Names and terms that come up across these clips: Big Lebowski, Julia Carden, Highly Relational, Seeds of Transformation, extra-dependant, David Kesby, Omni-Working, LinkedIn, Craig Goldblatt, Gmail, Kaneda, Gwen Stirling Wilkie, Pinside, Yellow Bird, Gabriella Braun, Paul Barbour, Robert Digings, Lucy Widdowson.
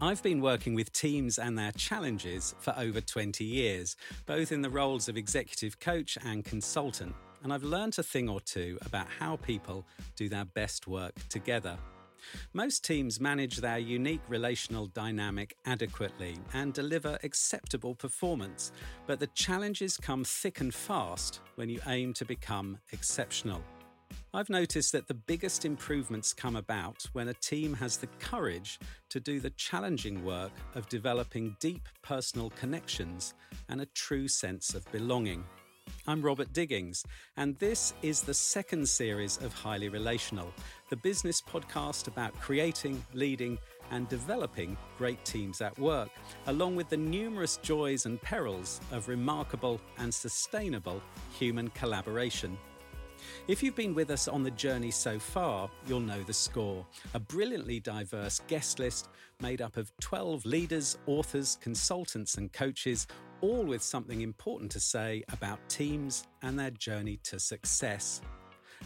I've been working with teams and their challenges for over 20 years, both in the roles of executive coach and consultant, and I've learned a thing or two about how people do their best work together. Most teams manage their unique relational dynamic adequately and deliver acceptable performance, but the challenges come thick and fast when you aim to become exceptional. I've noticed that the biggest improvements come about when a team has the courage to do the challenging work of developing deep personal connections and a true sense of belonging. I'm Robert Digings, and this is the second series of Highly Relational, the business podcast about creating, leading, and developing great teams at work, along with the numerous joys and perils of remarkable and sustainable human collaboration. If you've been with us on the journey so far, you'll know the score. A brilliantly diverse guest list made up of 12 leaders, authors, consultants and coaches, all with something important to say about teams and their journey to success.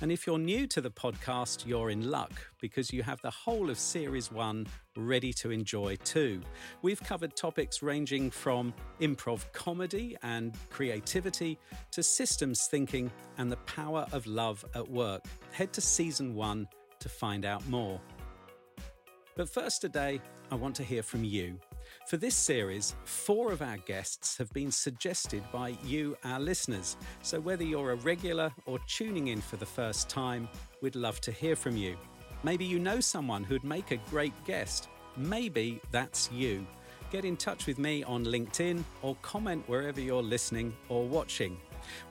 And if you're new to the podcast, you're in luck because you have the whole of Series 1 ready to enjoy too. We've covered topics ranging from improv comedy and creativity to systems thinking and the power of love at work. Head to Season 1 to find out more. But first today, I want to hear from you. For this series, 4 of our guests have been suggested by you, our listeners. So whether you're a regular or tuning in for the first time, we'd love to hear from you. Maybe you know someone who'd make a great guest. Maybe that's you. Get in touch with me on LinkedIn or comment wherever you're listening or watching.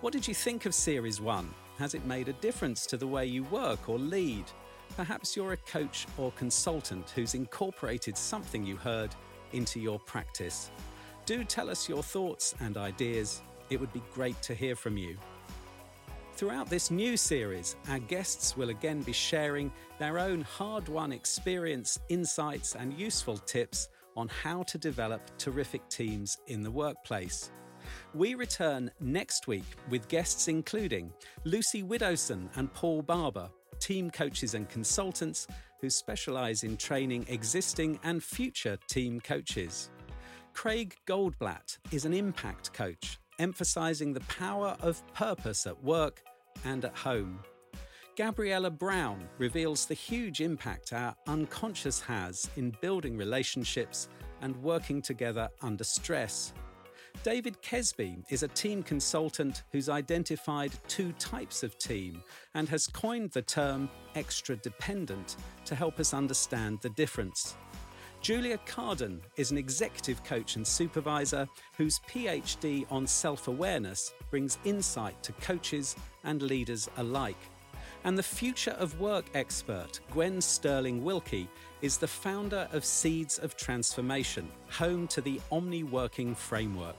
What did you think of Series 1? Has it made a difference to the way you work or lead? Perhaps you're a coach or consultant who's incorporated something you heard into your practice. Do tell us your thoughts and ideas. It would be great to hear from you. Throughout this new series, our guests will again be sharing their own hard-won experience, insights, and useful tips on how to develop terrific teams in the workplace. We return next week with guests including Lucy Widdowson and Paul Barbour, team coaches and consultants who specialise in training existing and future team coaches. Craig Goldblatt is an impact coach, emphasising the power of purpose at work and at home. Gabriella Braun reveals the huge impact our unconscious has in building relationships and working together under stress. David Kesby is a team consultant who's identified 2 types of team and has coined the term extra-dependant to help us understand the difference. Julia Carden is an executive coach and supervisor whose PhD on self-awareness brings insight to coaches and leaders alike. And the future of work expert, Gwen Stirling Wilkie, is the founder of Seeds of Transformation, home to the Omni-Working framework.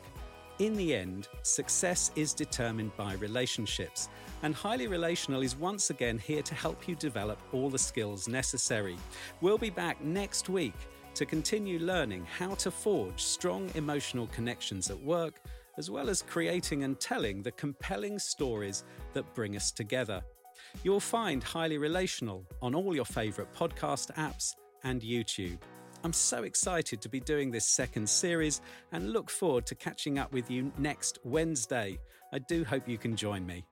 In the end, success is determined by relationships, and Highly Relational is once again here to help you develop all the skills necessary. We'll be back next week to continue learning how to forge strong emotional connections at work, as well as creating and telling the compelling stories that bring us together. You'll find Highly Relational on all your favourite podcast apps and YouTube. I'm so excited to be doing this second series and look forward to catching up with you next Wednesday. I do hope you can join me.